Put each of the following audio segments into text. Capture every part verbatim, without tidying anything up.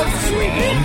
From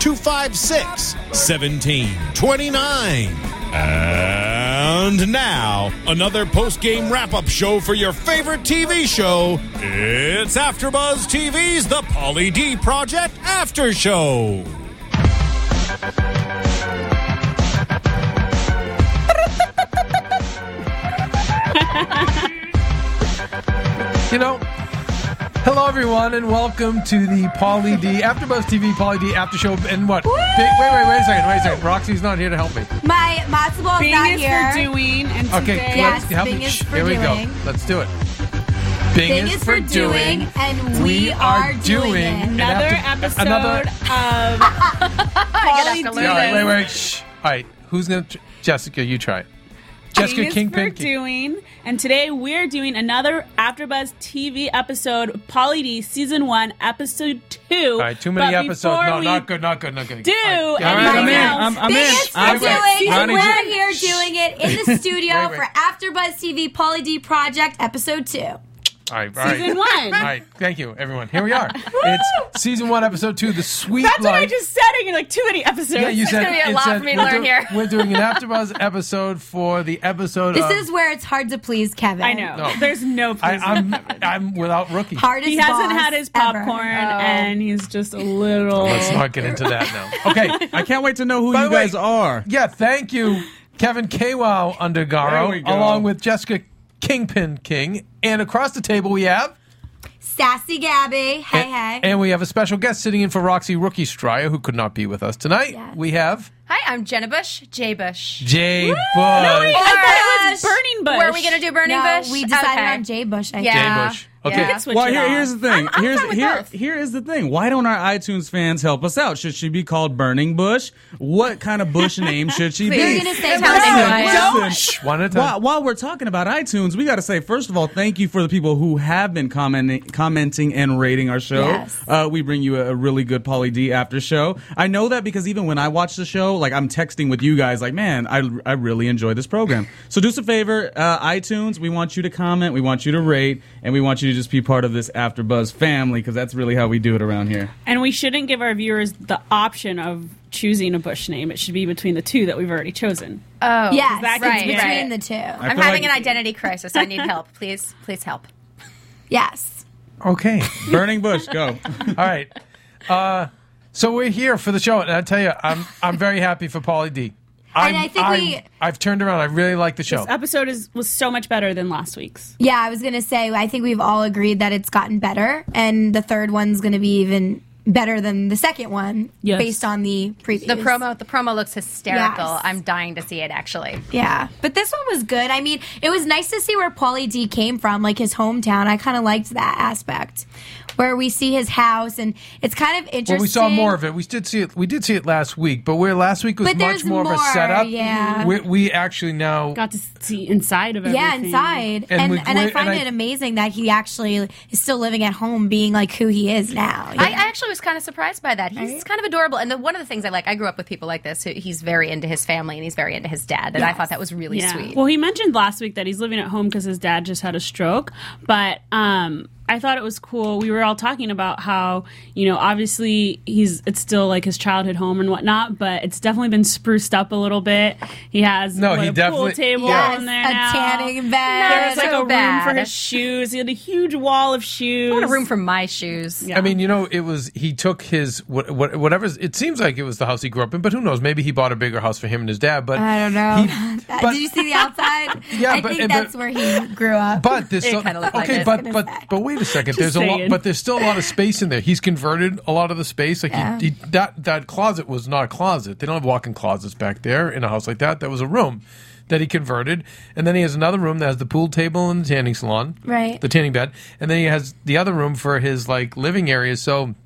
two five six, one seven two nine. And now, another post-game wrap-up show for your favorite T V show. It's AfterBuzz T V's The Pauly D Project After Show. You know, hello, everyone, and welcome to the Pauly D, AfterBuzz T V, Pauly D After Show, and what? Woo! Wait, wait, wait a second, wait a second. Roxy's not here to help me. My matzo ball is not is here. Bing is for doing, and okay, today, yes, help Bing me. is for here doing. Here we go. Let's do it. Bing, Bing is, is for doing, and we are doing, doing another episode another... of Pauly D. All right, wait, wait, shh. All right, who's going to... Tr- Jessica, you try it. Jessica King Pinky. Doing, and today we're doing another AfterBuzz T V episode, Pauly D Season One, Episode Two. All right, too many but episodes. No, not good, not good, not good. Do all right, I'm in. I'm, I'm in. I'm doing. Ronnie, we're do- here doing it in the studio wait, wait. for AfterBuzz T V Pauly D Project Episode Two. All right, all right. Season one. All right, thank you, everyone. Here we are. It's season one, episode two, The Sweet Life. That's what I just said, and you're like, too many episodes. Yeah, you it's said, going to be a lot for me to learn do- here. We're doing an AfterBuzz episode for the episode this of... This is where it's hard to please Kevin. I know. No. There's no pleasing I, I'm, I'm without rookie. Hardest He hasn't had his popcorn, oh. and he's just a little... Let's not get into that now. Okay, I can't wait to know who By you way, guys are. Yeah, thank you, Kevin K W Wow Undergaro, along with Jessica Kingpin King. And across the table we have... Sassy Gabby. Hey, and, hey. And we have a special guest sitting in for Roxy Rookie Stryer, who could not be with us tonight. Yeah. We have... Hi, I'm Jenna Bush. J. Bush. J. Woo! Bush. No, wait, I thought it was Burning Bush. Were we going to do Burning no, Bush? we decided okay. on J. Bush, I yeah. J. Bush. Okay. Yeah. Well, here, here's the thing. I'm, I'm here's with here, here is the thing. Why don't our iTunes fans help us out? Should she be called Burning Bush? What kind of Bush name should she be? You're going to say Burning One at a time. While, while we're talking about iTunes, we got to say, first of all, thank you for the people who have been commenting, commenting and rating our show. Yes. Uh, we bring you a, a really good Pauly D After Show. I know that because even when I watch the show, like I'm texting with you guys, like, man, I, I really enjoy this program. So do us a favor, uh, iTunes. We want you to comment. We want you to rate, and we want you to just be part of this AfterBuzz family, because that's really how we do it around here. And we shouldn't give our viewers the option of choosing a Bush name. It should be between the two that we've already chosen. Oh, yes, that right. Between right. the two. I I'm having like... an identity crisis. I need help. Please, please help. Yes. Okay. Burning Bush, go. All right. Uh, so we're here for the show, and I tell you, I'm I'm very happy for Pauly D. I'm, and I think I'm, we, I've turned around. I really like the show. This episode is, was so much better than last week's. Yeah, I was going to say, I think we've all agreed that it's gotten better. And the third one's going to be even better than the second one, yes. based on the previews. The promo, the promo looks hysterical. Yes. I'm dying to see it, actually. Yeah. But this one was good. I mean, it was nice to see where Pauly D came from, like his hometown. I kind of liked that aspect, where we see his house, and it's kind of interesting. Well, we saw more of it. We did see it. We did see it last week, but where last week was but much more, more of a setup. Yeah, we, we actually now got to see inside of everything. Yeah, inside, and and, we, and I find and it I, amazing that he actually is still living at home, being like who he is now. Yeah. I actually was kind of surprised by that. He's right? kind of adorable, and the, one of the things I like. I grew up with people like this. He's very into his family, and he's very into his dad, and yes. I thought that was really yeah. sweet. Well, he mentioned last week that he's living at home because his dad just had a stroke, but um. I thought it was cool. We were all talking about how, you know, obviously he's it's still like his childhood home and whatnot, but it's definitely been spruced up a little bit. He has no, what, he a pool table yes, in there now. A tanning bed. There's like so a bad. room for his shoes. He had a huge wall of shoes. I want a room for my shoes. Yeah. I mean, you know, it was he took his what, what, whatever. It seems like it was the house he grew up in, but who knows? Maybe he bought a bigger house for him and his dad. But I don't know. He, but, did you see the outside? Yeah, I but, think that's but, where he grew up. But this so, kind of okay, like but, but but but wait. Wait a second. Just there's saying. a lot, but there's still a lot of space in there. He's converted a lot of the space. Like yeah. he, he, that, that closet was not a closet. They don't have walk-in closets back there in a house like that. That was a room that he converted, and then he has another room that has the pool table and the tanning salon, right? The tanning bed, and then he has the other room for his like living area. So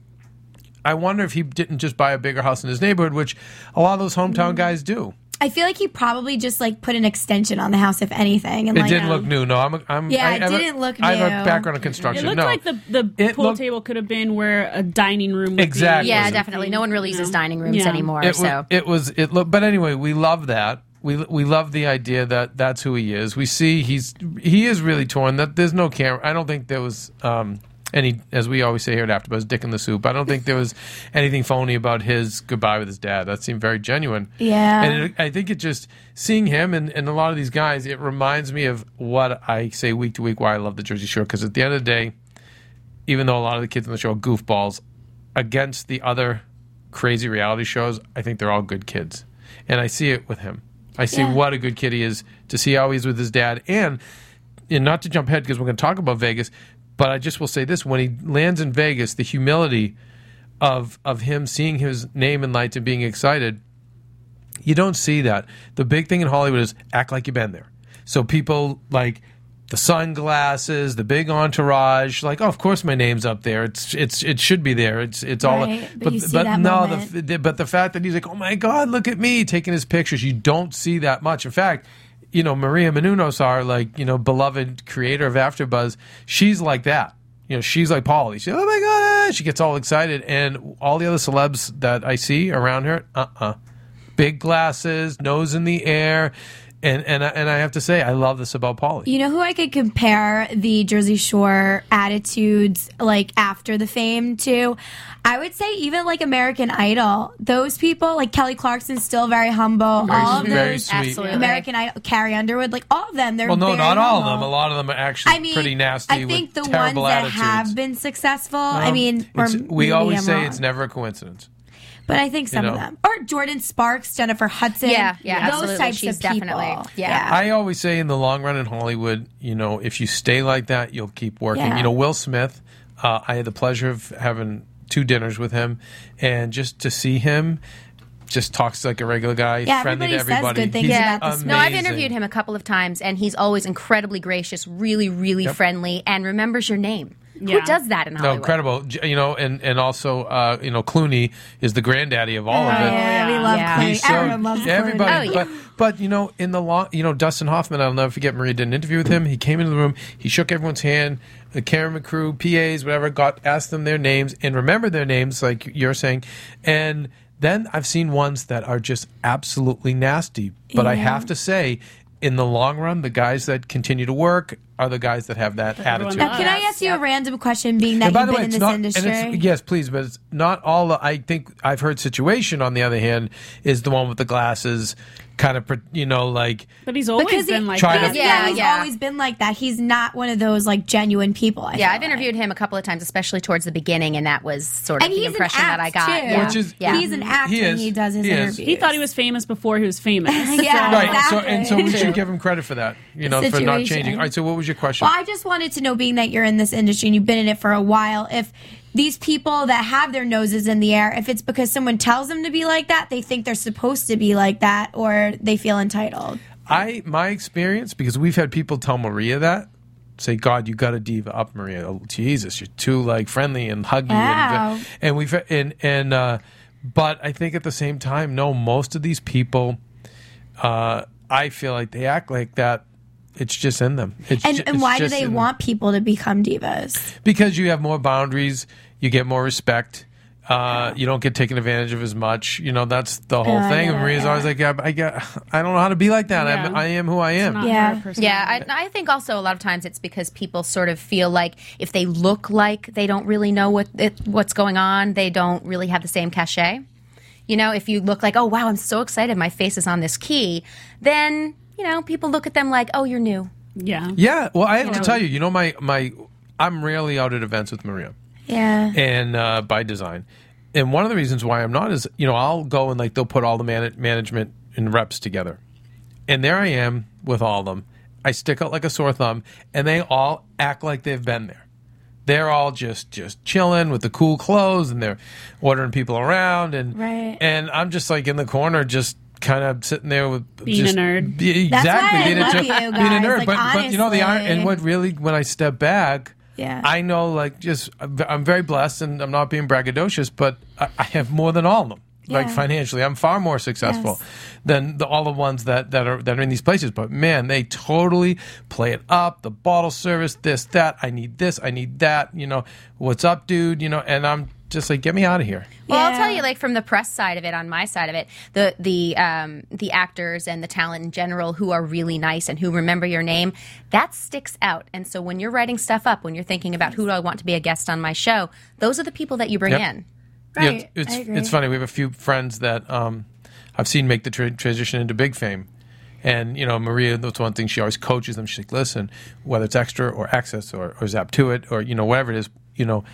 I wonder if he didn't just buy a bigger house in his neighborhood, which a lot of those hometown mm. guys do. I feel like he probably just like put an extension on the house, if anything. And, it like, didn't um, look new. No, I'm. I'm yeah, I, it didn't a, look new. I have a background in construction. It looked no. like the, the it pool looked, table could have been where a dining room. Would exactly. Be. Yeah, definitely. No one really uses dining rooms yeah. anymore. It so was, it was. It looked. But anyway, we love that. We we love the idea that that's who he is. We see he's he is really torn. That there's no camera. I don't think there was. Um, Any, as we always say here at Afterbuzz, dick in the soup. I don't think there was anything phony about his goodbye with his dad. That seemed very genuine. Yeah. And it, I think it just, seeing him and, and a lot of these guys, it reminds me of what I say week to week, why I love the Jersey Shore. Because at the end of the day, even though a lot of the kids on the show are goofballs, against the other crazy reality shows, I think they're all good kids. And I see it with him. I see yeah. what a good kid he is, to see how he's with his dad. And, and not to jump ahead because we're going to talk about Vegas, but I just will say this, when he lands in Vegas, the humility of of him seeing his name in lights and being excited, you don't see that. The big thing in Hollywood is act like you've been there. So people like the sunglasses, the big entourage, like, oh, of course my name's up there. It's it's it should be there. It's it's all right, but but, you see but that no, the, the, but the fact that he's like, "Oh my God, look at me," taking his pictures, you don't see that much. In fact, you know, Maria Menounos, our, like, you know, beloved creator of Afterbuzz, she's like that. You know, she's like Pauly. She's like, "Oh, my God." She gets all excited. And all the other celebs that I see around her, uh-uh. Big glasses, nose in the air. And and I, and I have to say, I love this about Pauly. You know who I could compare the Jersey Shore attitudes, like, after the fame to? I would say even like American Idol, those people like Kelly Clarkson, still very humble. Very, all of those, absolutely. American Idol, Carrie Underwood, like all of them. They're well, no, very not all humble. of them. A lot of them are actually I mean, pretty nasty. I think with the ones that attitudes. have been successful. No, I mean, or we always I'm say wrong. it's never a coincidence. But I think some you know. of them, or Jordan Sparks, Jennifer Hudson, yeah, yeah, those absolutely. types She's of people. Definitely, yeah. I always say in the long run in Hollywood, you know, if you stay like that, you'll keep working. Yeah. You know, Will Smith, uh, I had the pleasure of having two dinners with him, and just to see him just talks like a regular guy, yeah, friendly to everybody. Says good things he's yeah. about this. No, I've interviewed him a couple of times, and he's always incredibly gracious, really, really yep. friendly, and remembers your name. Yeah. Who does that in Hollywood? No, incredible. You know, and, and also, uh, you know, Clooney is the granddaddy of all oh, of it. Yeah, we love yeah. Clooney. So, Everyone loves everybody, Clooney. Everybody. Oh, yeah. but, but, you know, in the long, you know, Dustin Hoffman, I'll never forget, Maria did an interview with him. He came into the room. He shook everyone's hand. The camera crew, P As, whatever, got asked them their names and remember their names, like you're saying. And then I've seen ones that are just absolutely nasty. But yeah. I have to say, in the long run, the guys that continue to work are the guys that have that attitude. Now, can I ask you a random question, being that you've been way, in this not, industry? And yes, please, but it's not all. The, I think I've heard Situation, on the other hand, is the one with the glasses, kind of, you know, like... But he's always been he, like that. To, yeah, yeah, he's yeah. always been like that. He's not one of those, like, genuine people. I yeah, I've like. interviewed him a couple of times, especially towards the beginning, and that was sort of and the impression that I got. Yeah. Which is, yeah. He's an act he when he does his he interviews. Is. He thought he was famous before he was famous. yeah, so. Right, exactly. so, and so we should give him credit for that, you know, Situation. for not changing. All right, so what was your question? Well, I just wanted to know, being that you're in this industry and you've been in it for a while, if these people that have their noses in the air, if it's because someone tells them to be like that, they think they're supposed to be like that, or they feel entitled. I my experience, because we've had people tell Maria that, say, "God, you got a diva up, Maria. Oh, Jesus, you're too like friendly and huggy." Wow. And, and we've and and uh, but I think at the same time, no, most of these people, uh, I feel like they act like that. It's just in them. It's and, ju- and why do they want them. people to become divas? Because you have more boundaries, you get more respect. Uh, you don't get taken advantage of as much. You know, that's the whole yeah, thing. Yeah, Maria's yeah. always like, yeah, I, get, I don't know how to be like that. Yeah. I'm, I am who I am. Yeah, yeah. I, I think also a lot of times it's because people sort of feel like if they look like they don't really know what it, what's going on, they don't really have the same cachet. You know, if you look like, oh, wow, I'm so excited, my face is on this key, then, you know, people look at them like, oh, you're new. Yeah. Yeah. Well, I have you to know. tell you, you know, my, my I'm rarely out at events with Maria. Yeah. And uh, by design. And one of the reasons why I'm not is, you know, I'll go and, like, they'll put all the man- management and reps together. And there I am with all of them. I stick out like a sore thumb, and they all act like they've been there. They're all just, just chilling with the cool clothes, and they're ordering people around. And right. and I'm just, like, in the corner just kind of sitting there with... Being just, a nerd. Be, That's exactly. Why I being love a, you guys. Being a nerd. Like, but, but, you know, the iron, and what really, when I step back... Yeah, I know, like, just, I'm very blessed, and I'm not being braggadocious, but I, I have more than all of them, yeah. like, financially. I'm far more successful yes. than the, all the ones that, that, are, that are in these places. But, man, they totally play it up, the bottle service, this, that, I need this, I need that, you know, what's up, dude, you know, and I'm just like, get me out of here. Well, yeah. I'll tell you, like, from the press side of it, on my side of it, the the um, the actors and the talent in general who are really nice and who remember your name, that sticks out. And so when you're writing stuff up, when you're thinking about who do I want to be a guest on my show, those are the people that you bring yep. in. Right. Yeah, it's, I agree. It's funny. We have a few friends that um, I've seen make the tra- transition into big fame. And, you know, Maria, that's one thing. She always coaches them. She's like, listen, whether it's Extra or Access or, or Zap to It or, you know, whatever it is, you know,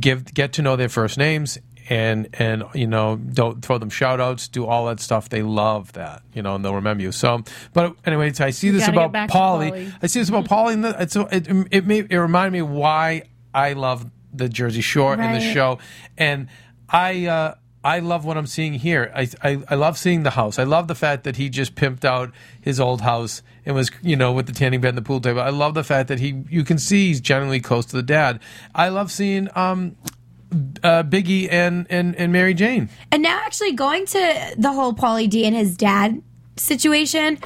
Give get to know their first names and and you know don't throw them shout outs, do all that stuff. They love that, you know, and they'll remember you. So, but anyway, I see this about Pauly. I see this about Pauly, and the, it's, it it may it reminded me why I love the Jersey Shore right. and the show, and I uh, I love what I'm seeing here. I, I I love seeing the house. I love the fact that he just pimped out his old house and was, you know, with the tanning bed and the pool table. I love the fact that he, you can see he's generally close to the dad. I love seeing um, uh, Biggie and, and, and Mary Jane. And now actually going to the whole Pauly D and his dad situation,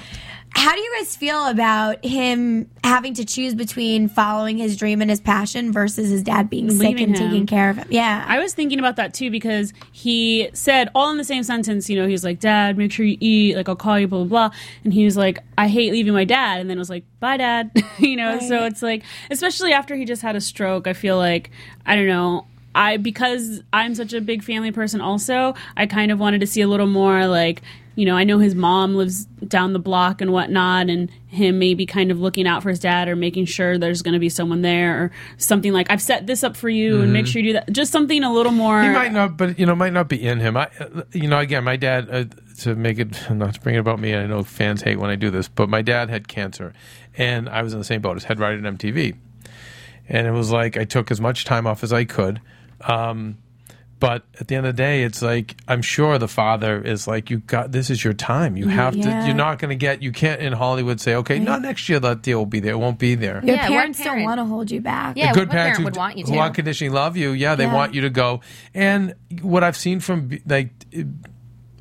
how do you guys feel about him having to choose between following his dream and his passion versus his dad being sick and taking care of him? Yeah. I was thinking about that, too, because he said all in the same sentence, you know, he was like, Dad, make sure you eat, like, I'll call you, blah, blah, blah. And he was like, I hate leaving my dad. And then it was like, bye, Dad. you know, right. So it's like, especially after he just had a stroke, I feel like, I don't know. I because I'm such a big family person also, I kind of wanted to see a little more, like, you know, I know his mom lives down the block and whatnot, and him maybe kind of looking out for his dad or making sure there's going to be someone there or something like, I've set this up for you mm-hmm. and make sure you do that. Just something a little more. He might not, but, you know, might not be in him. I, you know, again, my dad, uh, to make it, not to bring it about me, I know fans hate when I do this, but my dad had cancer, and I was in the same boat as head writer at M T V. And it was like I took as much time off as I could. Um, but at the end of the day, it's like, I'm sure the father is like, you got, this is your time. You have yeah. to, you're not going to get, you can't in Hollywood say, okay, right. not next year that deal will be there. It won't be there. Your yeah, parents parent. don't want to hold you back. Yeah, the good parents parent would want you to. Who unconditionally love you. Yeah, they yeah. want you to go. And what I've seen from, like,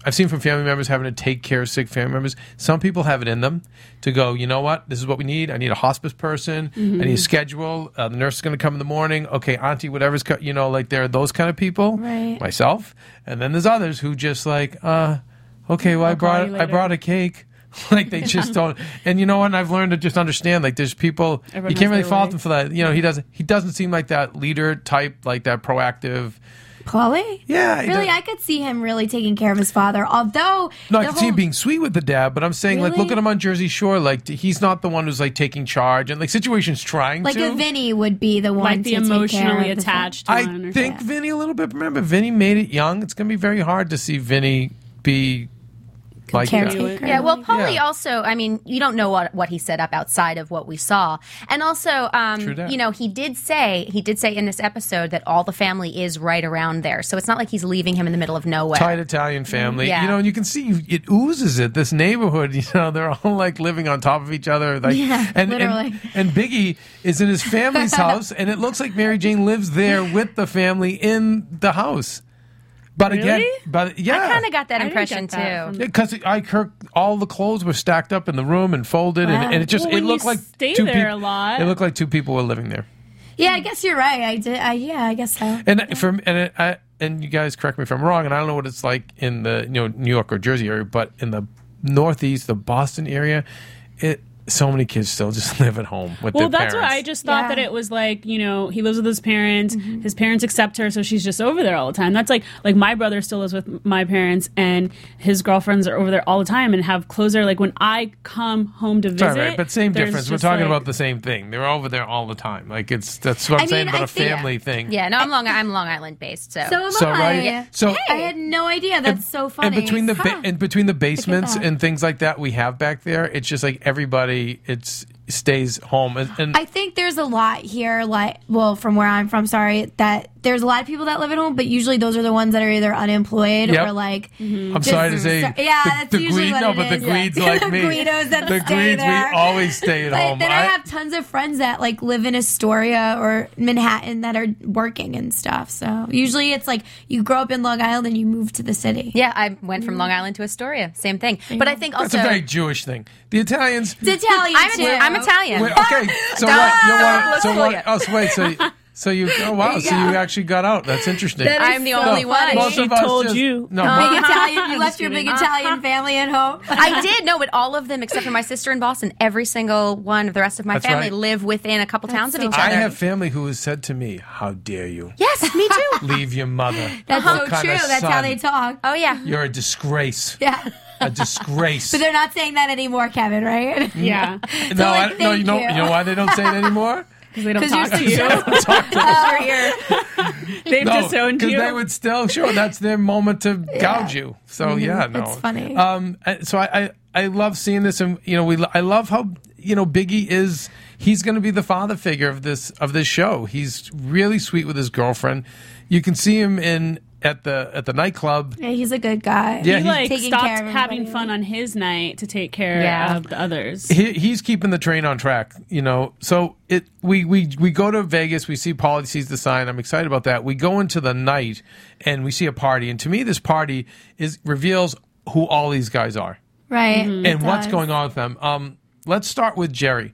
I've seen from family members having to take care of sick family members, some people have it in them to go, you know what, this is what we need. I need a hospice person. Mm-hmm. I need a schedule. Uh, the nurse is going to come in the morning. Okay, auntie, whatever's, co-, you know, like there are those kind of people, right. myself. And then there's others who just like, uh, okay, well, I'll I brought I brought a cake. Like they just don't. And you know what, I've learned to just understand, like there's people, everyone you can't really fault them for that. You know, he doesn't, he doesn't seem like that leader type, like that proactive Pauly? Yeah. Really, I could see him really taking care of his father, although... No, I could whole... see him being sweet with the dad, but I'm saying, really? like, look at him on Jersey Shore. Like, he's not the one who's, like, taking charge. And, like, situations trying like to... Like, Vinny would be the one like to the emotionally attached the one. I think yeah. Vinny a little bit. Remember, Vinny made it young. It's going to be very hard to see Vinny be... Like yeah, well, Pauly yeah. also, I mean, you don't know what, what he set up outside of what we saw. And also, um, you know, he did say, he did say in this episode that all the family is right around there. So it's not like he's leaving him in the middle of nowhere. Tight Italian family. Yeah. You know, and you can see it oozes it, this neighborhood. You know, they're all like living on top of each other. Like, yeah, and, literally. And, and Biggie is in his family's house, and it looks like Mary Jane lives there with the family in the house. But really? again, but yeah, I kind of got that I impression that too. Because I her, all the clothes were stacked up in the room and folded, wow. and, and it just well, it looked like stay two there pe- a lot. It looked like two people were living there. Yeah, I guess you're right. I did. I, yeah, I guess so. And yeah. for and I, and you guys correct me if I'm wrong, and I don't know what it's like in the, you know, New York or Jersey area, but in the Northeast, the Boston area, it so many kids still just live at home with well, their parents. Well, that's what I just thought yeah. that it was like, you know, he lives with his parents, mm-hmm. his parents accept her, so she's just over there all the time. That's like, like my brother still lives with my parents, and his girlfriends are over there all the time and have closer. Like when I come home to visit, right, but same difference. We're talking like, about the same thing. They're over there all the time. Like it's that's what I'm I mean, saying about I a family think, thing. Yeah, no, I'm Long I'm Long Island based, so so am so, I. Right? Yeah. So hey, I had no idea. That's and, so funny. And between the huh. ba- and between the basements and things like that we have back there, it's just like everybody. It's stays home and, and I think there's a lot here like well from where I'm from sorry that there's a lot of people that live at home, but usually those are the ones that are either unemployed yep. or like mm-hmm. I'm just, sorry to say yeah the, that's the usually Gleed, what no, it but the is Gleeds yeah. like the me Guidos that the Gleeds there. We always stay at but home then I, I have tons of friends that like live in Astoria or Manhattan that are working and stuff, so usually it's like you grow up in Long Island and you move to the city. Yeah, I went from Long Island to Astoria, same thing yeah. but I think also that's a very Jewish thing. The Italians the Italians I'm too I'm I'm Italian. Wait, okay, so no, what? You want, so what? Oh, so wait, so so you? Oh wow, so you actually got out. That's interesting. That I'm the so only one. Most she of us told just, you. No, uh-huh. big Italian. You left your big uh-huh. Italian family at home. I did. No, but all of them except for my sister in Boston. Every single one of the rest of my That's family right. live within a couple That's towns so of each other. I have family who has said to me, "How dare you?" Yes, me too. Leave your mother. That's what so true. That's son? How they talk. Oh yeah. You're a disgrace. Yeah. A disgrace. But they're not saying that anymore, Kevin, right? Yeah. So no, like, I, no, you know, you. you know why they don't say it anymore? Because they don't talk to you. talk to uh, They've no, disowned you. Because they would still, sure, that's their moment to yeah. gouge you. So, mm-hmm. yeah, no. It's funny. Um, so I, I, I love seeing this. And, you know, we I love how, you know, Biggie is, he's going to be the father figure of this of this show. He's really sweet with his girlfriend. You can see him in... At the at the nightclub. Yeah, he's a good guy. Yeah, he like stopped having fun on his night to take care yeah. of the others. He, he's keeping the train on track, you know. So it we, we, we go to Vegas. We see Pauly sees the sign. I'm excited about that. We go into the night and we see a party. And to me, this party is reveals who all these guys are, right? Mm-hmm. And what's going on with them. Um, let's start with Jerry.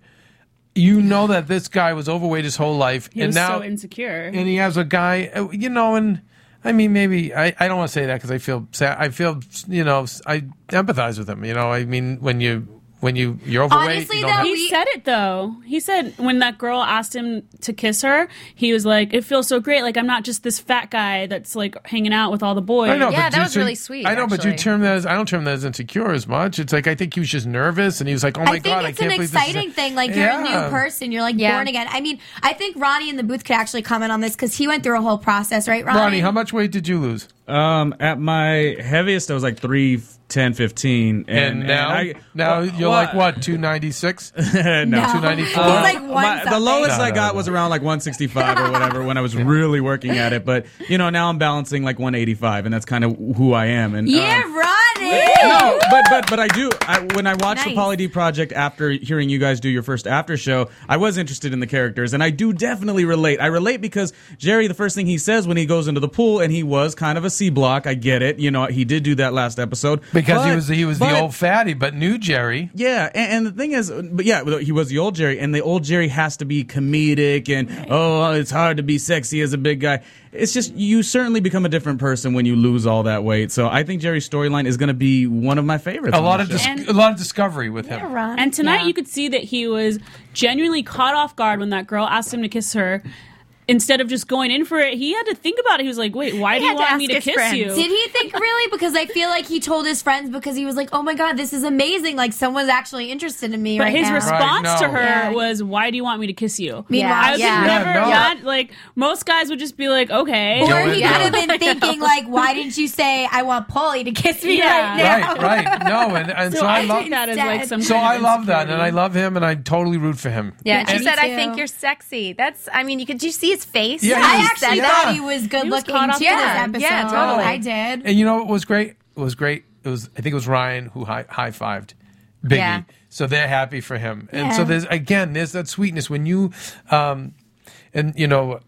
You know that this guy was overweight his whole life, he and was now so insecure. And he has a guy, you know, and. I mean, maybe I, I don't want to say that because I feel sad. I feel, you know, I empathize with him. You know, I mean, when you when you you're overweight. Honestly, you though, have- he said it though. He said when that girl asked him to kiss her, he was like, "It feels so great. Like I'm not just this fat guy that's like hanging out with all the boys." I know, yeah, that was ter- really sweet. I know, actually. But you term that as I don't term that as insecure as much. It's like I think he was just nervous, and he was like, "Oh my I god, I can't believe this." I think it's an exciting thing. Like you're yeah. a new person. You're like yeah. born again. I mean, I think Ronnie in the booth could actually comment on this because he went through a whole process, right, Ronnie? Ronnie, how much weight did you lose? Um, at my heaviest, I was like three ten, fifteen. And, and now, and I, now what, you're what? Like, what, two ninety-six? No. two ninety-four? Uh, like my, the lowest no, I no, got no. was around like one sixty-five or whatever when I was really working at it. But, you know, now I'm balancing like one eighty-five, and that's kind of who I am. And yeah, um, Ronnie! No, but, but, but I do. I, when I watched nice. the Pauly D project after hearing you guys do your first after show, I was interested in the characters, and I do definitely relate. I relate because Jerry, the first thing he says when he goes into the pool, and he was kind of a C-block, I get it. You know, he did do that last episode. Because but, he was he was but, the old fatty, but new Jerry. Yeah, and, and the thing is, but yeah, he was the old Jerry, and the old Jerry has to be comedic and, right. oh, it's hard to be sexy as a big guy. It's just, you certainly become a different person when you lose all that weight. So I think Jerry's storyline is going to be one of my favorites. A lot of dis- and, a lot of discovery with yeah, him. Ron. And tonight yeah. you could see that he was genuinely caught off guard when that girl asked him to kiss her. Instead of just going in for it, he had to think about it. He was like, wait, why he do you want me to kiss friends. You? Did he think really? Because I feel like he told his friends because he was like, oh my God, this is amazing. Like, someone's actually interested in me but right now. But his response right, no. to her yeah. was, why do you want me to kiss you? Meanwhile, yeah. I was yeah. never yeah, no. not, like, most guys would just be like, okay. Or he yeah. could have been thinking, like, why didn't you say, I want Pauly to kiss me yeah. right now? Right, right. No, and, and so, so I, I love that. As, like, some so I love that, and I love him, and I totally root for him. Yeah, and she said, I think you're sexy. That's, I mean, you could just see it. Face. Yeah, I actually yeah. thought he was good he looking was yeah. this episode. Yeah, totally. I did. And you know what was great? It was great. It was I think it was Ryan who high high fived Biggie. Yeah. So they're happy for him. And yeah. so there's again there's that sweetness when you um and you know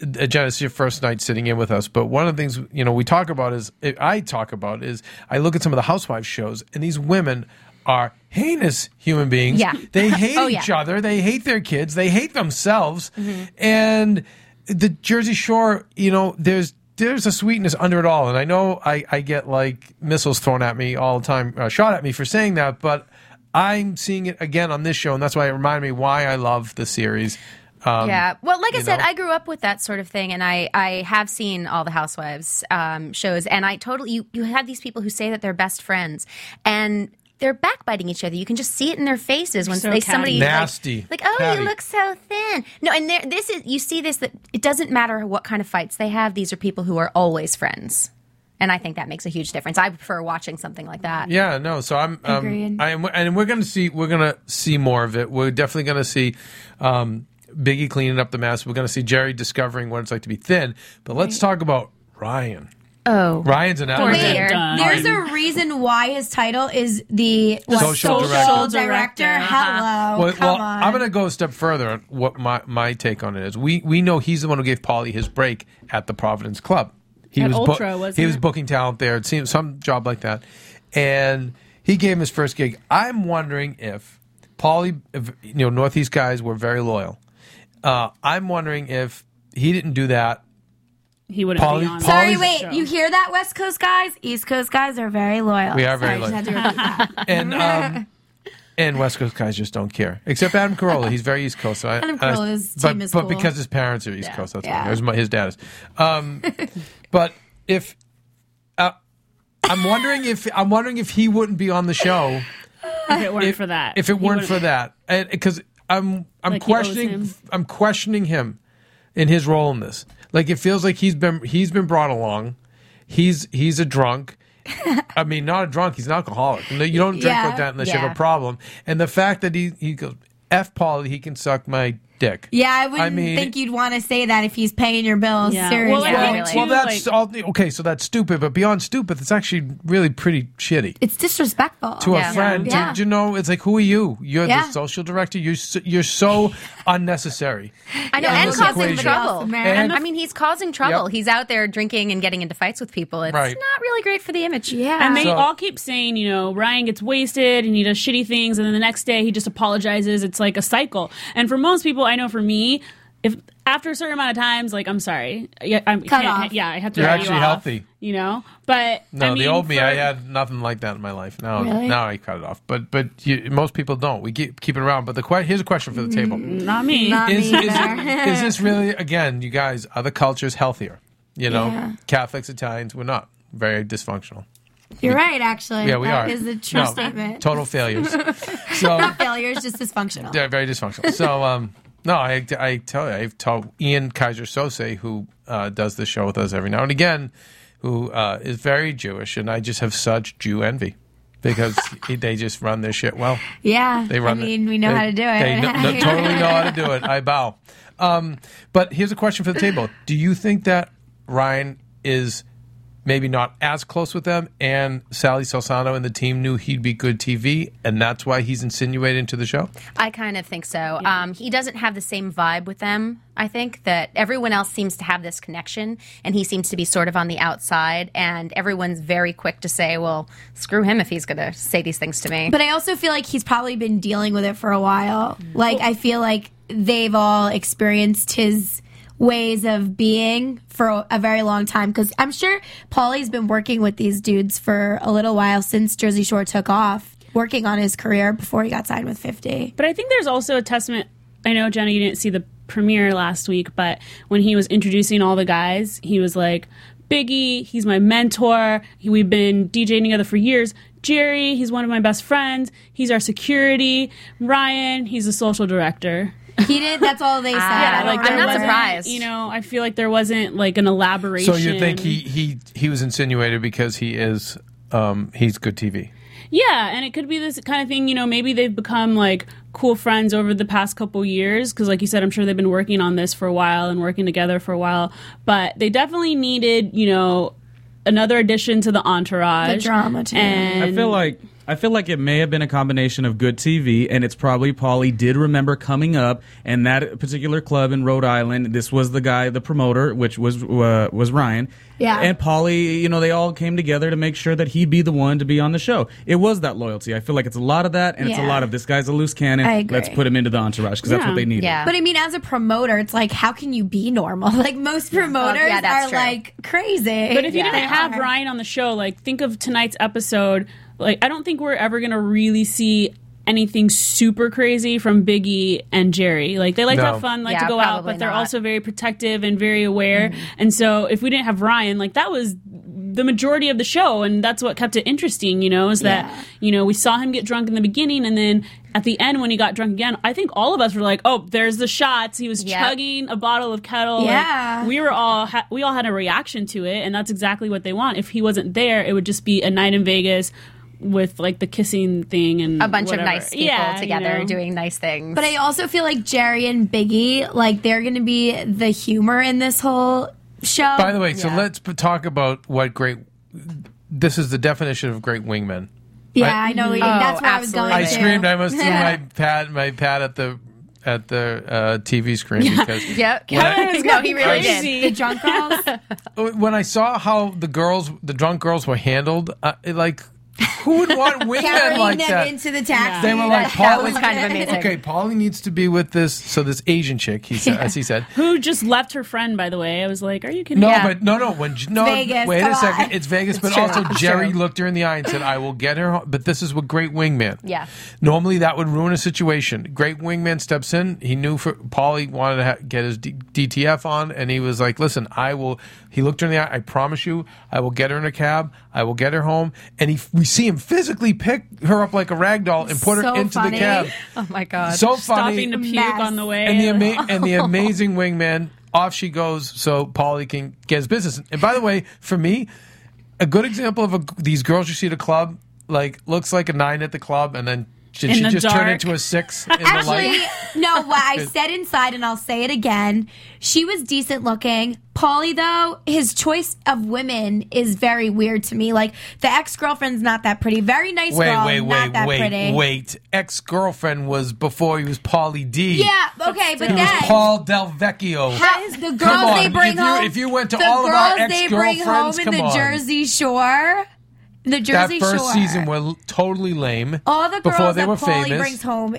Jenna, it's your first night sitting in with us, but one of the things you know we talk about is I talk about is I look at some of the housewives shows and these women are heinous human beings. Yeah. They hate oh, yeah. each other. They hate their kids. They hate themselves. Mm-hmm. And the Jersey Shore, you know, there's there's a sweetness under it all. And I know I, I get like missiles thrown at me all the time, uh, shot at me for saying that, but I'm seeing it again on this show. And that's why it reminded me why I love the series. Um, yeah. Well, like I said, know. I grew up with that sort of thing, and I, I have seen all the Housewives um, shows, and I totally, you, you have these people who say that they're best friends, and they're backbiting each other. You can just see it in their faces when so they, somebody nasty, like, like oh, catty. You look so thin. No, and there, this is you see this that it doesn't matter what kind of fights they have. These are people who are always friends, and I think that makes a huge difference. I prefer watching something like that. Yeah, no. So I'm, um, I am, and we're gonna see, we're gonna see more of it. We're definitely gonna see um, Biggie cleaning up the mess. We're gonna see Jerry discovering what it's like to be thin. But let's right. talk about Ryan. Oh, Ryan's an out. There's a reason why his title is the what, social, social director. director. Hello, well, come well on. I'm going to go a step further on what my, my take on it is. We we know he's the one who gave Pauly his break at the Providence Club. He at was Ultra, bo- wasn't he it? was booking talent there. It seemed some job like that, and he gave him his first gig. I'm wondering if Pauly, if, you know, Northeast guys were very loyal. Uh, I'm wondering if he didn't do that. He wouldn't Pauly, be on. Sorry, wait. Show. You hear that, West Coast guys? East Coast guys are very loyal. We are very Sorry, loyal. I just had to repeat that. and um, and West Coast guys just don't care. Except Adam Carolla, he's very East Coast. So I, Adam Carolla's team is cool. But because his parents are East yeah. Coast, that's yeah. why. His dad is. Um, but if uh, I'm wondering if I'm wondering if he wouldn't be on the show if it weren't if, for that. If it weren't for that, because I'm I'm like questioning I'm questioning him in his role in this. Like, it feels like he's been he's been brought along. He's he's a drunk. I mean, not a drunk. He's an alcoholic. You don't drink yeah, like that unless yeah. you have a problem. And the fact that he, he goes, F Pauly, he can suck my dick. Yeah, I wouldn't I mean, think you'd want to say that if he's paying your bills. Yeah. Seriously. Well, yeah, well, really. well that's all, okay, so that's stupid. But beyond stupid, it's actually really pretty shitty. It's disrespectful. To yeah. a friend. Yeah. To, you know, it's like, who are you? You're yeah. the social director. You're so, you're so unnecessary. I know, and causing equation. trouble. And, I mean, he's causing trouble. Yep. He's out there drinking and getting into fights with people. It's right. not really great for the image. Yeah. And they so, all keep saying, you know, Ryan gets wasted and he does shitty things. And then the next day he just apologizes. It's like a cycle. And for most people, I know for me, if after a certain amount of times, like, I'm sorry. Yeah, I'm, Cut off. Yeah, I have to You're actually you off, healthy. You know? But, no, I mean, the old me, for, I had nothing like that in my life. Now, really? now I cut it off. But but you, most people don't. We keep, keep it around. But the here's a question for the table. Not me. Not is, me is, it, is this really, again, you guys, are the cultures healthier? You know, yeah. Catholics, Italians, we're not. Very dysfunctional. You're we, right, actually. Yeah, we that are. That is a true no, statement. Total failures. So, not failures, just dysfunctional. Yeah, very dysfunctional. So, um... No, I, I tell you, I've told Ian Kaiser-Sose, who uh, does the show with us every now and again, who uh, is very Jewish, and I just have such Jew envy because they just run their shit well. Yeah, they run I mean, their, we know they, how to do it. They no, no, totally know how to do it. I bow. Um, but here's a question for the table. Do you think that Ryan is maybe not as close with them, and Sally Salzano and the team knew he'd be good T V, and that's why he's insinuated into the show? I kind of think so. Yeah. Um, he doesn't have the same vibe with them, I think, that everyone else seems to have this connection, and he seems to be sort of on the outside, and everyone's very quick to say, well, screw him if he's going to say these things to me. But I also feel like he's probably been dealing with it for a while. Mm-hmm. Like, I feel like they've all experienced his ways of being for a very long time, because I'm sure Pauly's been working with these dudes for a little while since Jersey Shore took off, working on his career before he got signed with fifty. But I think there's also a testament. I know, Jenna, you didn't see the premiere last week, but when he was introducing all the guys, he was like, Biggie, he's my mentor. He, we've been DJing together for years. Jerry, he's one of my best friends. He's our security. Ryan, he's a social director. He did. That's all they said. Yeah, like, I'm not surprised. You know, I feel like there wasn't like an elaboration. So you think he he, he was insinuated because he is um, he's good T V. Yeah, and it could be this kind of thing. You know, maybe they've become like cool friends over the past couple years because, like you said, I'm sure they've been working on this for a while and working together for a while. But they definitely needed, you know, another addition to the entourage, the drama. Too. And I feel like I feel like it may have been a combination of good T V, and it's probably Pauly did remember coming up, and that particular club in Rhode Island, this was the guy, the promoter, which was uh, was Ryan. Yeah. And Pauly, you know, they all came together to make sure that he'd be the one to be on the show. It was that loyalty. I feel like it's a lot of that, and yeah. it's a lot of this guy's a loose cannon. I agree. Let's put him into the entourage, because yeah. that's what they needed. Yeah. But I mean, as a promoter, it's like, how can you be normal? Like, most promoters oh, yeah, are, true. like, crazy. But if yeah. you didn't have yeah. Ryan on the show, like, think of tonight's episode. Like, I don't think we're ever going to really see anything super crazy from Big E and Jerry. Like, they like no. to have fun, like yeah, to go out, but they're not. also very protective and very aware. Mm-hmm. And so if we didn't have Ryan, like, that was the majority of the show, and that's what kept it interesting, you know, is that, yeah. you know, we saw him get drunk in the beginning, and then at the end when he got drunk again, I think all of us were like, oh, there's the shots. He was yep. chugging a bottle of Kettle. Yeah. Like, we were all, ha- we all had a reaction to it, and that's exactly what they want. If he wasn't there, it would just be a night in Vegas with, like, the kissing thing and a bunch whatever. of nice people yeah, together you know. doing nice things. But I also feel like Jerry and Big E, like, they're going to be the humor in this whole show. By the way, yeah. so let's talk about what great... This is the definition of great wingmen. Yeah, I, I know. Oh, that's where absolutely. I was going I screamed. I almost threw my pad, my pad at the... At the uh, T V screen. Yeah. Because yep. Kevin was no, he really did. The drunk girls? When I saw how the girls, the drunk girls were handled, uh, it, like... Who would want wingmen Carrying like them that? into the taxi. Yeah. They were like, that was kind of amazing. Okay, Pauly needs to be with this. So this Asian chick, he said, yeah. as he said, who just left her friend. By the way, I was like, are you kidding? No, yeah. but no, no. When no, Vegas, wait a second, on. it's Vegas. It's but true. also, it's Jerry true. looked her in the eye and said, "I will get her home." But this is what great wingman. Yeah. Normally that would ruin a situation. Great wingman steps in. He knew for Pauly wanted to ha- get his D- DTF on, and he was like, "Listen, I will." He looked her in the eye. I promise you, I will get her in a cab. I will get her home. And he, we see him physically pick her up like a rag doll and put so her into funny. the cab. Oh my god! So funny. Stopping to puke Mess. on the way. And the, ama- and the amazing wingman. Off she goes. So Pauly can get his business. And by the way, for me, a good example of a, these girls you see at a club, like looks like a nine at the club, and then. Did in she the just dark. turn into a six in Actually, the light? No, what I said inside, and I'll say it again, she was decent looking. Pauly, though, his choice of women is very weird to me. Like, the ex-girlfriend's not that pretty. Very nice wait, girl, wait, not wait, that wait, pretty. Wait, wait, wait. Ex-girlfriend was before he was Pauly D. Yeah, okay, but, but then... He was Paul Del Vecchio. How, the girls come on, they bring if home... You, if you went to all of our ex-girlfriends, come on. The girls they bring home in the on. Jersey Shore... The Jersey Shore. That first Shore. season were totally lame. All the girls that Pauly brings home,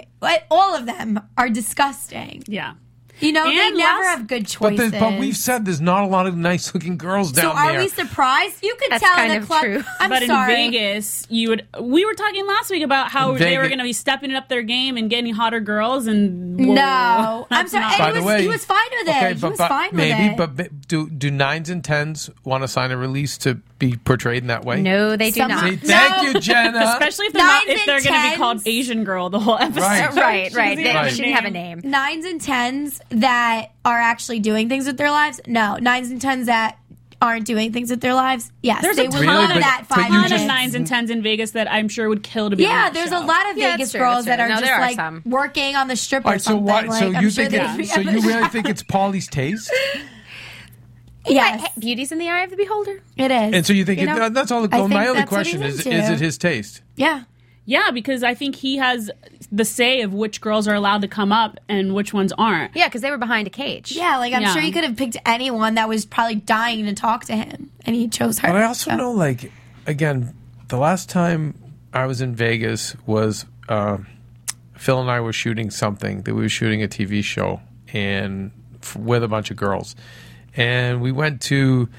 all of them are disgusting. Yeah. You know, and they never have good choices. But, but we've said there's not a lot of nice-looking girls down there. So are there. we surprised? You could That's tell kind in the of club. True. I'm but sorry. But in Vegas, you would. We were talking last week about how in they Vegas. were going to be stepping up their game and getting hotter girls. And whoa, no, I'm sorry. Not. By the was, way, he was fine with it. Okay, he but, was but, fine maybe, with it. Maybe, but do do nines and tens want to sign a release to be portrayed in that way? No, they do Some, not. Say, Thank no. you, Jenna. Especially if they're nines not. If they're going to be called Asian girl the whole episode. Right, right. right. They right. shouldn't have a name. Nines and tens. That are actually doing things with their lives? No. Nines and tens that aren't doing things with their lives? Yes. There's they a ton really? of but, that five ton of nines and tens in Vegas that I'm sure would kill to be Yeah, on the there's show. a lot of yeah, Vegas true, girls that are no, just are like some. working on the strip or right, so something. Why, like, so I'm you sure think it, so you really think it's Pauly's taste? Yes. Yes. Beauty's in the eye of the beholder. It is. And so you think you know, it, that's all well, my only question is into. is it his taste? Yeah. Yeah, because I think he has the say of which girls are allowed to come up and which ones aren't. Yeah, because they were behind a cage. Yeah, like I'm yeah. sure he could have picked anyone that was probably dying to talk to him, and he chose her. But I also so. know, like, again, the last time I was in Vegas was uh, Phil and I were shooting something. That we were shooting a T V show and with a bunch of girls. And we went to...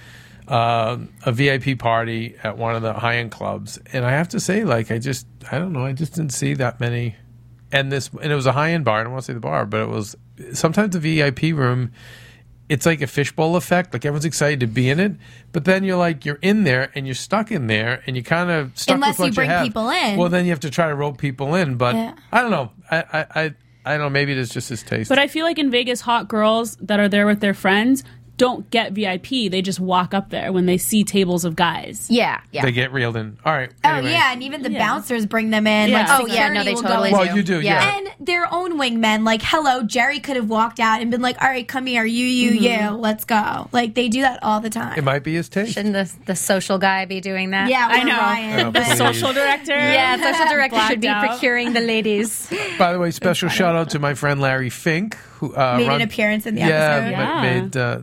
Uh, a V I P party at one of the high-end clubs, and I have to say, like, I just, I don't know, I just didn't see that many. And this, and it was a high-end bar. I don't want to say the bar, but it was sometimes the V I P room. It's like a fishbowl effect. Like, everyone's excited to be in it, but then you're like, you're in there and you're stuck in there, and you're kind of stuck unless with what you bring you have. people in. Well, then you have to try to rope people in. But yeah. I don't know. I, I, I, I don't know. Maybe it is just his taste. But I feel like in Vegas, hot girls that are there with their friends. don't get V I P. They just walk up there when they see tables of guys. Yeah, yeah. They get reeled in. All right. Oh, anyway. yeah, and even the yeah. bouncers bring them in. Yeah. Like, oh, yeah, no, they totally do. Well, you do, yeah. yeah. And their own wingmen. Like, hello, Jerry could have walked out and been like, all right, come here, you, you, mm-hmm. you, let's go. Like, they do that all the time. It might be his taste. Shouldn't the, the social guy be doing that? Yeah, I know. Ryan, oh, the social director. Yeah, social director should be out. Procuring the ladies. By the way, special shout-out to my friend Larry Fink, who uh, made run- an appearance in the yeah, episode. Yeah, ma- made... Uh,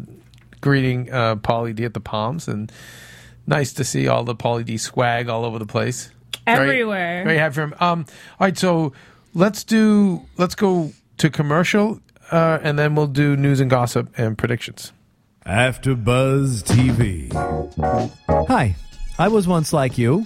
greeting uh, Pauly D at the Palms, and nice to see all the Pauly D swag all over the place. Everywhere. Very, very happy for him. Um, all right, so let's do let's go to commercial, uh, and then we'll do news and gossip and predictions. Afterbuzz T V. Hi, I was once like you,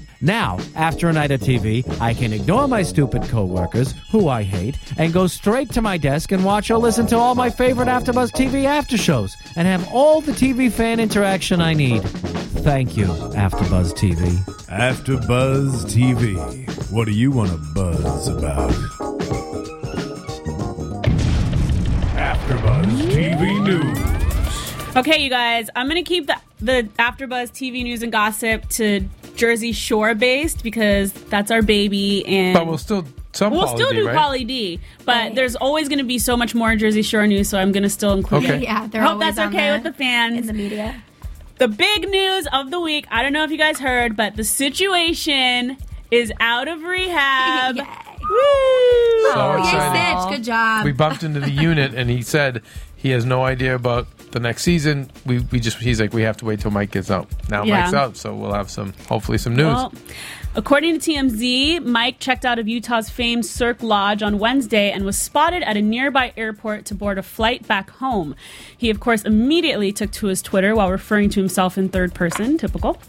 Now, after a night of T V, I can ignore my stupid coworkers, who I hate, and go straight to my desk and watch or listen to all my favorite AfterBuzz T V aftershows and have all the T V fan interaction I need. Thank you, AfterBuzz T V. AfterBuzz T V. What do you want to buzz about? AfterBuzz T V News. Okay, you guys, I'm going to keep the, the AfterBuzz T V news and gossip to Jersey Shore based, because that's our baby, and but we'll still some we'll Pauly still D, do right? Pauly D, but right. there's always going to be so much more Jersey Shore news, so I'm going to still include okay. it. Yeah, they're hope that's okay with the fans in the media. The big news of the week. I don't know if you guys heard, but The Situation is out of rehab. Yay. Woo! So excited. Yay, Sitch. Good job. We bumped into the unit, and he said he has no idea about the next season. We we just he's like, we have to wait till Mike gets out. Now yeah. Mike's out, so we'll have some hopefully some news. Well, according to T M Z, Mike checked out of Utah's famed Cirque Lodge on Wednesday and was spotted at a nearby airport to board a flight back home. He, of course, immediately took to his Twitter while referring to himself in third person, typical.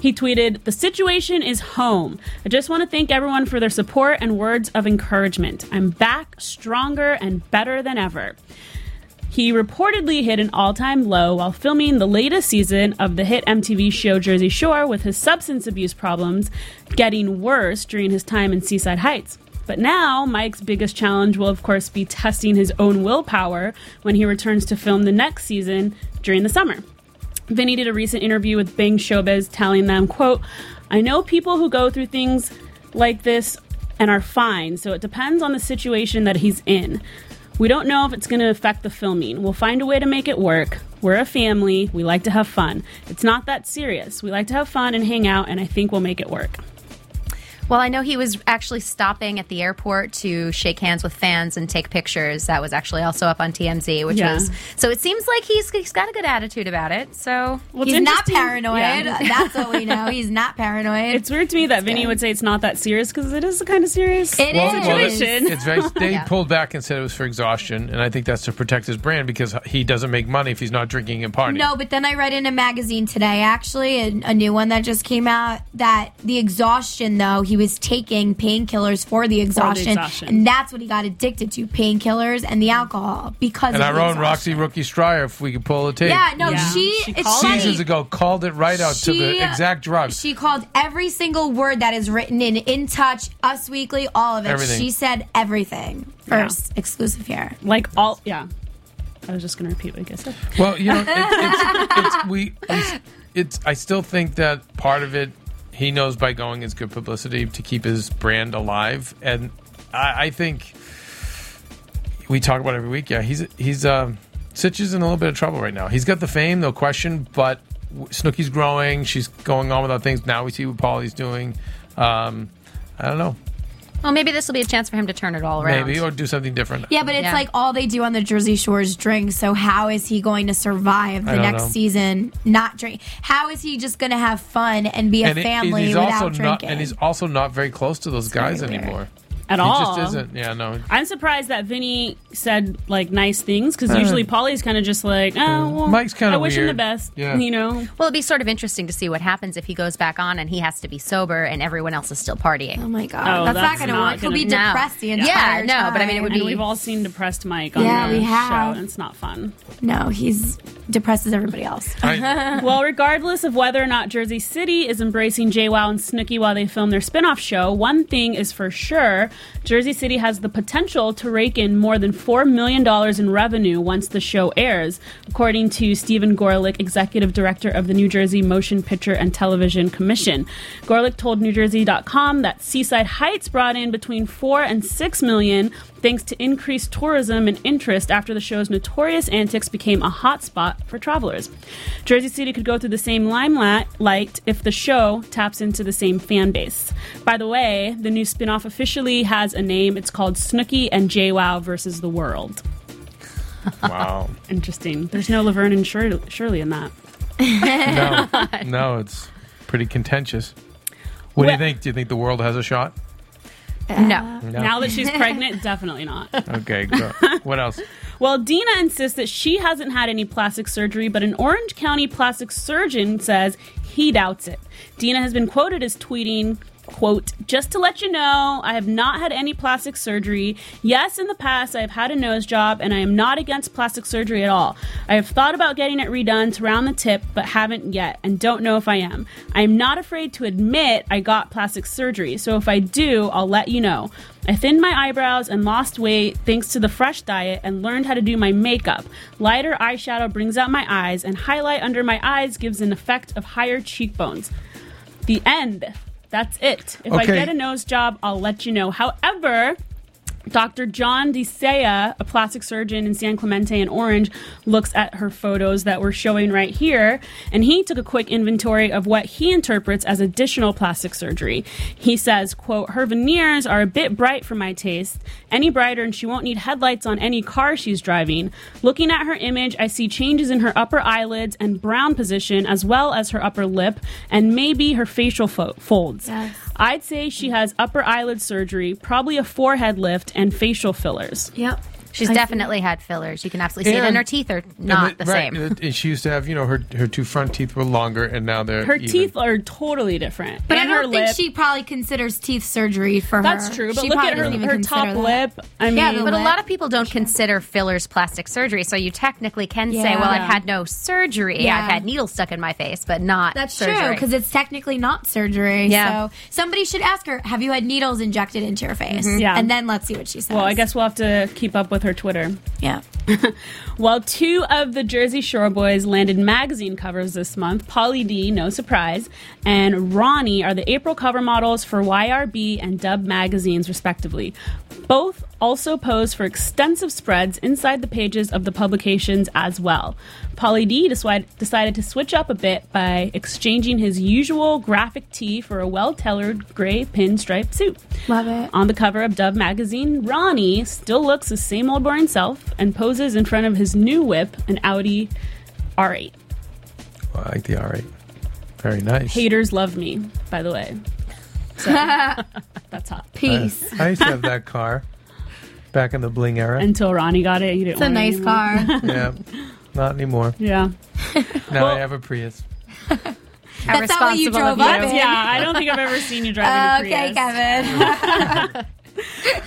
He tweeted, "The situation is home. I just want to thank everyone for their support and words of encouragement. I'm back, stronger and better than ever." He reportedly hit an all-time low while filming the latest season of the hit M T V show Jersey Shore, with his substance abuse problems getting worse during his time in Seaside Heights. But now, Mike's biggest challenge will, of course, be testing his own willpower when he returns to film the next season during the summer. Vinny did a recent interview with Bing Showbiz telling them, quote, "I know people who go through things like this and are fine, so it depends on the situation that he's in. We don't know if it's going to affect the filming. We'll find a way to make it work. We're a family. We like to have fun. It's not that serious. We like to have fun and hang out, and I think we'll make it work." Well, I know he was actually stopping at the airport to shake hands with fans and take pictures. That was actually also up on T M Z, which yeah. was... So it seems like he's he's got a good attitude about it. So well, he's not paranoid. Yeah. That's what we know. He's not paranoid. It's weird to me that it's Vinny good. would say it's not that serious, because it is a kind of serious it well, is. situation. Well, it's very, they yeah. pulled back and said it was for exhaustion, and I think that's to protect his brand, because he doesn't make money if he's not drinking and partying. No, but then I read in a magazine today, actually, a, a new one that just came out, that the exhaustion, though, he was taking painkillers for the exhaustion, for the exhaustion, and that's what he got addicted to, painkillers and the alcohol. Because and of our the own Roxy Rookie Stryer, if we could pull a tape. Yeah, no, yeah. she, she it's seasons ago called it right out she, to the exact drug. She called every single word that is written in In Touch, Us Weekly, all of it. Everything. She said everything. First, yeah. exclusive here. Like all, yeah. I was just going to repeat what I said. Well, you know, it, it's, it's, we, it's, it's, I still think that part of it, he knows by going is good publicity to keep his brand alive, and I, I think we talk about it every week. Yeah, he's he's um, Sitch is in a little bit of trouble right now. He's got the fame, no question, but Snooki's growing. She's going on without things. Now we see what Pauly's doing. Um, I don't know. Well, maybe this will be a chance for him to turn it all around. Maybe, or do something different. Yeah, but it's yeah. like all they do on the Jersey Shore is drink, so how is he going to survive the next know. season not drink? How is he just going to have fun and be a and family it, without drinking? Not, and he's also not very close to those it's guys anymore. At he all. He just isn't. Yeah, no. I'm surprised that Vinny said, like, nice things, because uh, usually Pauly's kind of just like, oh, well, Mike's kind of weird. I wish him the best, yeah. you know? Well, it'd be sort of interesting to see what happens if he goes back on and he has to be sober and everyone else is still partying. Oh, my God. Oh, that's, that's not going to work. He'll be no. depressed the entire yeah, no, time. But I mean, it would be... And we've all seen depressed Mike on yeah, the we have. show, and it's not fun. No, he's depressed as everybody else. Right. Well, regardless of whether or not Jersey City is embracing JWoww and Snooki while they film their spinoff show, one thing is for sure... Jersey City has the potential to rake in more than four million dollars in revenue once the show airs, according to Stephen Gorlick, executive director of the New Jersey Motion Picture and Television Commission. Gorlick told New Jersey dot com that Seaside Heights brought in between four and six million dollars thanks to increased tourism and interest after the show's notorious antics became a hotspot for travelers. Jersey City could go through the same limelight if the show taps into the same fan base. By the way, the new spinoff officially has a name. It's called Snooki and JWoww versus the World. Wow. Interesting. There's no Laverne and Shirley, Shirley in that. no, no, it's pretty contentious. What well, do you think? Do you think the world has a shot? Uh, no. no. Now that she's pregnant, definitely not. Okay, good. What else? Well, Dina insists that she hasn't had any plastic surgery, but an Orange County plastic surgeon says he doubts it. Dina has been quoted as tweeting, quote, "Just to let you know, I have not had any plastic surgery. Yes, in the past, I have had a nose job, and I am not against plastic surgery at all. I have thought about getting it redone to round the tip, but haven't yet, and don't know if I am. I am not afraid to admit I got plastic surgery, so if I do, I'll let you know. I thinned my eyebrows and lost weight thanks to the fresh diet and learned how to do my makeup. Lighter eyeshadow brings out my eyes, and highlight under my eyes gives an effect of higher cheekbones. The end. That's it. If okay. I get a nose job, I'll let you know." However, Doctor John DeSea, a plastic surgeon in San Clemente and Orange, looks at her photos that we're showing right here, and he took a quick inventory of what he interprets as additional plastic surgery. He says, quote, "Her veneers are a bit bright for my taste, any brighter and she won't need headlights on any car she's driving. Looking at her image, I see changes in her upper eyelids and brown position, as well as her upper lip, and maybe her facial fo- folds. Yes. I'd say she has upper eyelid surgery, probably a forehead lift, and facial fillers." Yep. She's I definitely had fillers. You can absolutely see and, it. And her teeth are not the, the right. same. And she used to have, you know, her her two front teeth were longer, and now they're Her even. teeth are totally different. But and I don't think lip. she probably considers teeth surgery for That's her. That's true. But she look at her, her top that. lip. I mean, yeah, but lip. a lot of people don't consider fillers plastic surgery. So you technically can yeah. say, well, I've had no surgery. Yeah. I've had needles stuck in my face, but not That's surgery. That's true, because it's technically not surgery. Yeah. So somebody should ask her, have you had needles injected into your face? Mm-hmm. Yeah. And then let's see what she says. Well, I guess we'll have to keep up with her Twitter. Yeah. While two of the Jersey Shore boys landed magazine covers this month, Pauly D, no surprise, and Ronnie are the April cover models for Y R B and Dub magazines, respectively. Both also posed for extensive spreads inside the pages of the publications as well. Pauly D decide, decided to switch up a bit by exchanging his usual graphic tee for a well-tailored gray pinstripe suit. Love it. On the cover of Dove magazine, Ronnie still looks the same old boring self and poses in front of his new whip, an Audi R eight. Well, I like the R eight. Very nice. Haters love me, by the way. So, that's hot. Peace. I, I used to have that car. Back in the bling era. Until Ronnie got it. You didn't it's a nice it car. Yeah. Not anymore. Yeah. Now well, I have a Prius. That's not what you drove up in. Yeah, I don't think I've ever seen you driving uh, a Prius. Okay, Kevin.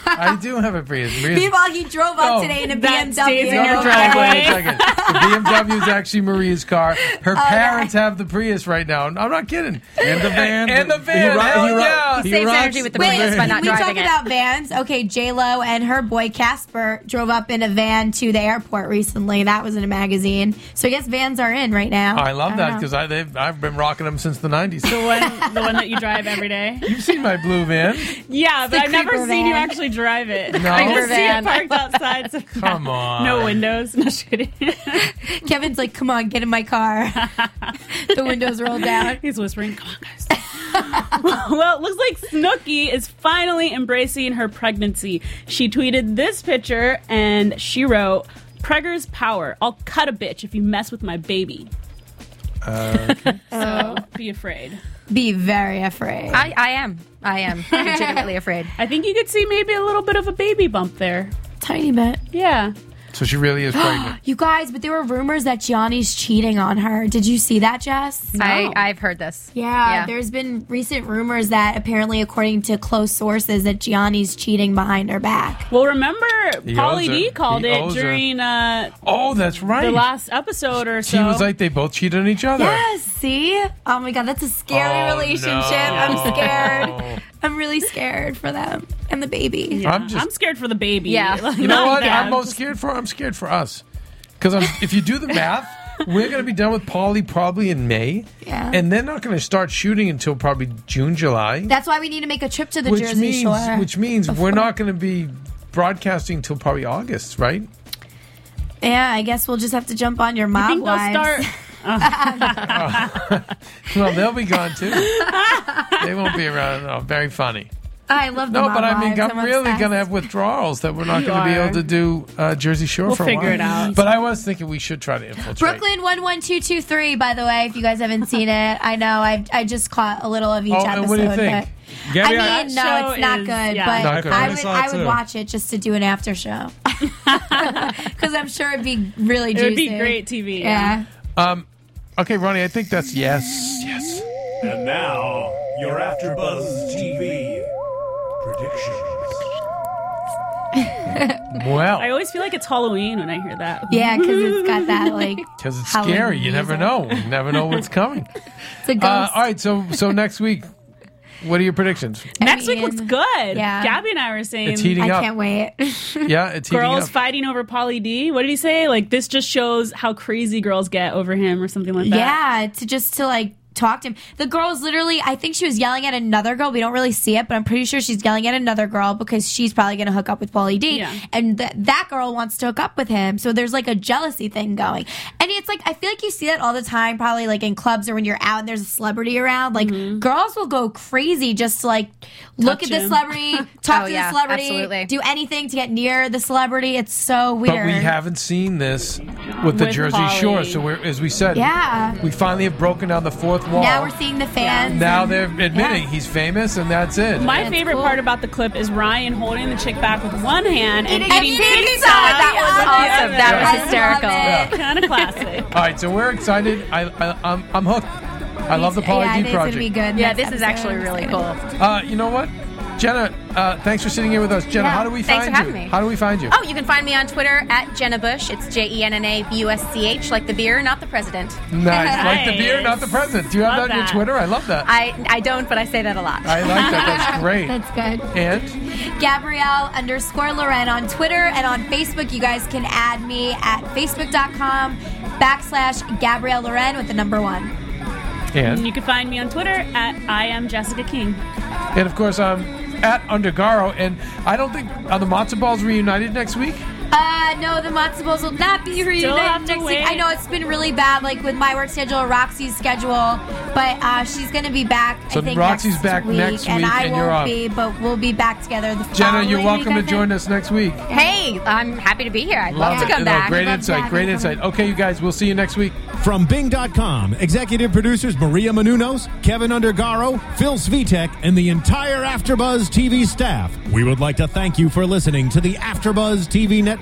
I do have a Prius. Prius. Meanwhile, he drove up oh, today in a B M W. In no, driveway. Wait a the B M W is actually Maria's car. Her oh, parents yeah. have the Prius right now. I'm not kidding. And the van. And the van. He, ro- Hell he, ro- yeah. he, he saves rocks. energy with the Wait, Prius by not we driving it. We talk about vans. Okay, J-Lo and her boy Casper drove up in a van to the airport recently. That was in a magazine. So I guess vans are in right now. I love I that because I've been rocking them since the nineties. The one, the one that you drive every day. You've seen my blue van. Yeah, but I've never seen van. you actually drive it. No. I just see it parked outside. So come on. No windows. No shooting. Kevin's like, come on, get in my car. The windows roll down. He's whispering, come on, guys. Well, it looks like Snooki is finally embracing her pregnancy. She tweeted this picture and she wrote, "Pregger's power. I'll cut a bitch if you mess with my baby." Uh, okay. So be afraid. Be very afraid. I, I am. I am legitimately afraid. I think you could see maybe a little bit of a baby bump there. Tiny bit. Yeah. So she really is pregnant. You guys, but there were rumors that Gianni's cheating on her. Did you see that, Jess? No. I, I've heard this. Yeah, yeah, there's been recent rumors that apparently, according to close sources, that Gianni's cheating behind her back. Well, remember, Pauly D called it during uh, oh, that's right. the last episode or so. She was like, they both cheated on each other. Yes, see? Oh, my God, that's a scary oh, relationship. No. I'm scared. I'm really scared for them and the baby. Yeah. I'm, just, I'm scared for the baby. Yeah. Like, you know what? Bad. I'm most scared for. I'm scared for us because if you do the math, we're going to be done with Pauly probably in May. Yeah. And they're not going to start shooting until probably June, July. That's why we need to make a trip to the which Jersey means, Shore. Which means before. We're not going to be broadcasting until probably August, right? Yeah, I guess we'll just have to jump on your mob you wives. Start- oh. Well, they'll be gone too. They won't be around. No, very funny. I love no, but I mean, I'm really going to have withdrawals that we're not going to be able to do uh, Jersey Shore we'll for a while. We'll figure it out. But I was thinking we should try to infiltrate. Brooklyn one one two two three, by the way, if you guys haven't seen it. I know, I I just caught a little of each oh, episode. Oh, what do you think? Gabby, I mean, I, no, it's not is, good, yeah. but not good. I would, I, I would watch it just to do an after show. Because I'm sure it'd be really juicy. It would be great T V. Yeah. yeah. Um. Okay, Ronnie, I think that's yes. Yes. And now, your AfterBuzz T V predictions. Well, I always feel like it's Halloween when I hear that. Yeah, because it's got that like. Because it's Halloween scary. You music. never know. You never know what's coming. It's a ghost. Uh, all right, so so next week, what are your predictions? Next I mean, week looks good. Yeah. Gabby and I were saying it's heating I up. can't wait. Yeah, it's heating girls up. Fighting over Pauly D. What did he say? Like this just shows how crazy girls get over him or something like that. Yeah, to just to like. Talked to him. The girl's literally, I think she was yelling at another girl. We don't really see it, but I'm pretty sure she's yelling at another girl because she's probably going to hook up with Pauly D. Yeah. And th- that girl wants to hook up with him. So there's like a jealousy thing going. And it's like, I feel like you see that all the time, probably like in clubs or when you're out and there's a celebrity around. Like mm-hmm. girls will go crazy just to like look Touch at him. the celebrity, talk oh, to yeah, the celebrity, absolutely. do anything to get near the celebrity. It's so weird. But we haven't seen this with the with Jersey Pauly. Shore. So we're, as we said, yeah. we finally have broken down the fourth wall. Now we're seeing the fans. Now they're admitting yeah. he's famous, and that's it. My that's favorite cool. part about the clip is Ryan holding the chick back with one hand and eating, eating pizza. pizza. That was yeah. awesome. That was hysterical. Yeah. Kind of classic. All right, so we're excited. I, I, I'm, I'm hooked. I love the Pauly yeah, D project. Be good yeah, this is actually really cool. Uh, you know what? Jenna, uh, thanks for sitting here with us. Jenna, yeah. how do we thanks find for having you? Me. How do we find you? Oh, you can find me on Twitter at Jenna Bush. It's J E N N A B U S C H, like the beer, not the president. Nice. nice. Like the beer, not the president. Do you have love that on that. your Twitter? I love that. I, I don't, but I say that a lot. I like that. That's great. That's good. And? Gabrielle underscore Loren on Twitter and on Facebook. You guys can add me at Facebook.com backslash Gabrielle Loren with the number one. And? And you can find me on Twitter at I am Jessica King. And, of course, I'm at Undergaro. And I don't think... Are the matzo balls reunited next week? Uh, no, the matzo balls will not be reunited next wait. week. I know it's been really bad, like, with my work schedule, Roxy's schedule. But uh, she's going to be back, so I think, Roxy's next back week. next week, and, and I and won't you're be, off. But we'll be back together the Jenna, you're welcome to join us next week. Hey, I'm happy to be here. I'd love, love to come it. back. No, great insight, great insight. Okay, you guys, we'll see you next week. From Bing dot com, executive producers Maria Menounos, Kevin Undergaro, Phil Svitek, and the entire AfterBuzz T V staff, we would like to thank you for listening to the AfterBuzz T V Network.